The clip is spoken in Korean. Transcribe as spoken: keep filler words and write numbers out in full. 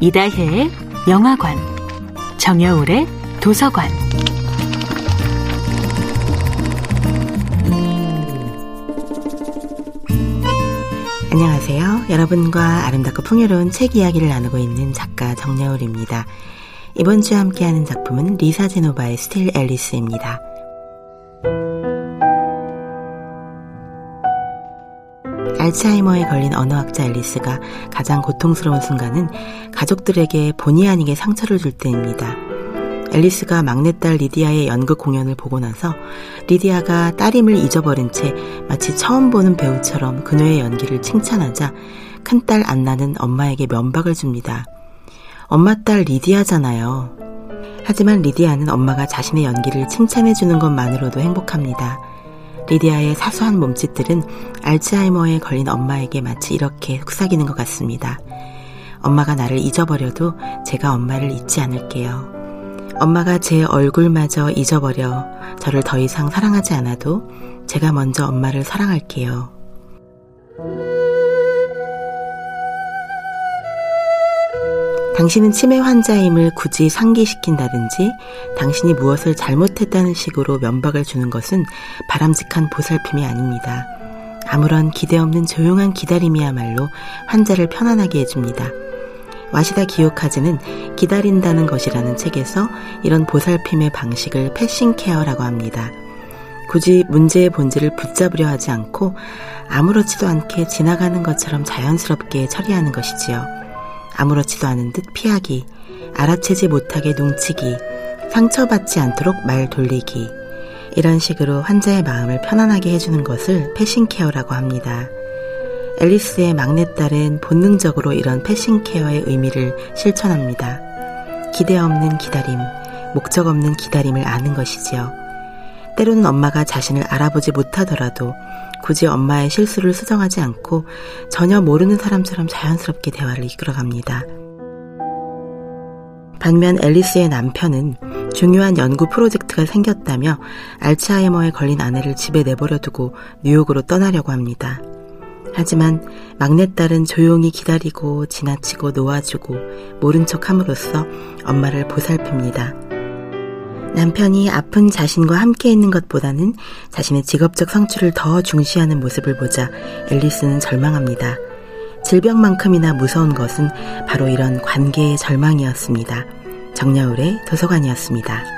이다혜의 영화관, 정여울의 도서관. 안녕하세요. 여러분과 아름답고 풍요로운 책 이야기를 나누고 있는 작가 정여울입니다. 이번 주에 함께하는 작품은 리사 제노바의 스틸 앨리스입니다. 알츠하이머에 걸린 언어학자 앨리스가 가장 고통스러운 순간은 가족들에게 본의 아니게 상처를 줄 때입니다. 앨리스가 막내딸 리디아의 연극 공연을 보고 나서 리디아가 딸임을 잊어버린 채 마치 처음 보는 배우처럼 그녀의 연기를 칭찬하자 큰딸 안나는 엄마에게 면박을 줍니다. 엄마 딸 리디아잖아요. 하지만 리디아는 엄마가 자신의 연기를 칭찬해주는 것만으로도 행복합니다. 리디아의 사소한 몸짓들은 알츠하이머에 걸린 엄마에게 마치 이렇게 속삭이는 것 같습니다. 엄마가 나를 잊어버려도 제가 엄마를 잊지 않을게요. 엄마가 제 얼굴마저 잊어버려 저를 더 이상 사랑하지 않아도 제가 먼저 엄마를 사랑할게요. 당신은 치매 환자임을 굳이 상기시킨다든지 당신이 무엇을 잘못했다는 식으로 면박을 주는 것은 바람직한 보살핌이 아닙니다. 아무런 기대 없는 조용한 기다림이야말로 환자를 편안하게 해줍니다. 와시다 기요카즈는 기다린다는 것이라는 책에서 이런 보살핌의 방식을 패싱 케어라고 합니다. 굳이 문제의 본질을 붙잡으려 하지 않고 아무렇지도 않게 지나가는 것처럼 자연스럽게 처리하는 것이지요. 아무렇지도 않은 듯 피하기, 알아채지 못하게 뭉치기, 상처받지 않도록 말 돌리기, 이런 식으로 환자의 마음을 편안하게 해주는 것을 패싱케어라고 합니다. 앨리스의 막내딸은 본능적으로 이런 패싱케어의 의미를 실천합니다. 기대 없는 기다림, 목적 없는 기다림을 아는 것이지요. 때로는 엄마가 자신을 알아보지 못하더라도 굳이 엄마의 실수를 수정하지 않고 전혀 모르는 사람처럼 자연스럽게 대화를 이끌어갑니다. 반면 앨리스의 남편은 중요한 연구 프로젝트가 생겼다며 알츠하이머에 걸린 아내를 집에 내버려두고 뉴욕으로 떠나려고 합니다. 하지만 막내딸은 조용히 기다리고 지나치고 놓아주고 모른 척함으로써 엄마를 보살핍니다. 남편이 아픈 자신과 함께 있는 것보다는 자신의 직업적 성취를 더 중시하는 모습을 보자 앨리스는 절망합니다. 질병만큼이나 무서운 것은 바로 이런 관계의 절망이었습니다. 정여울의 도서관이었습니다.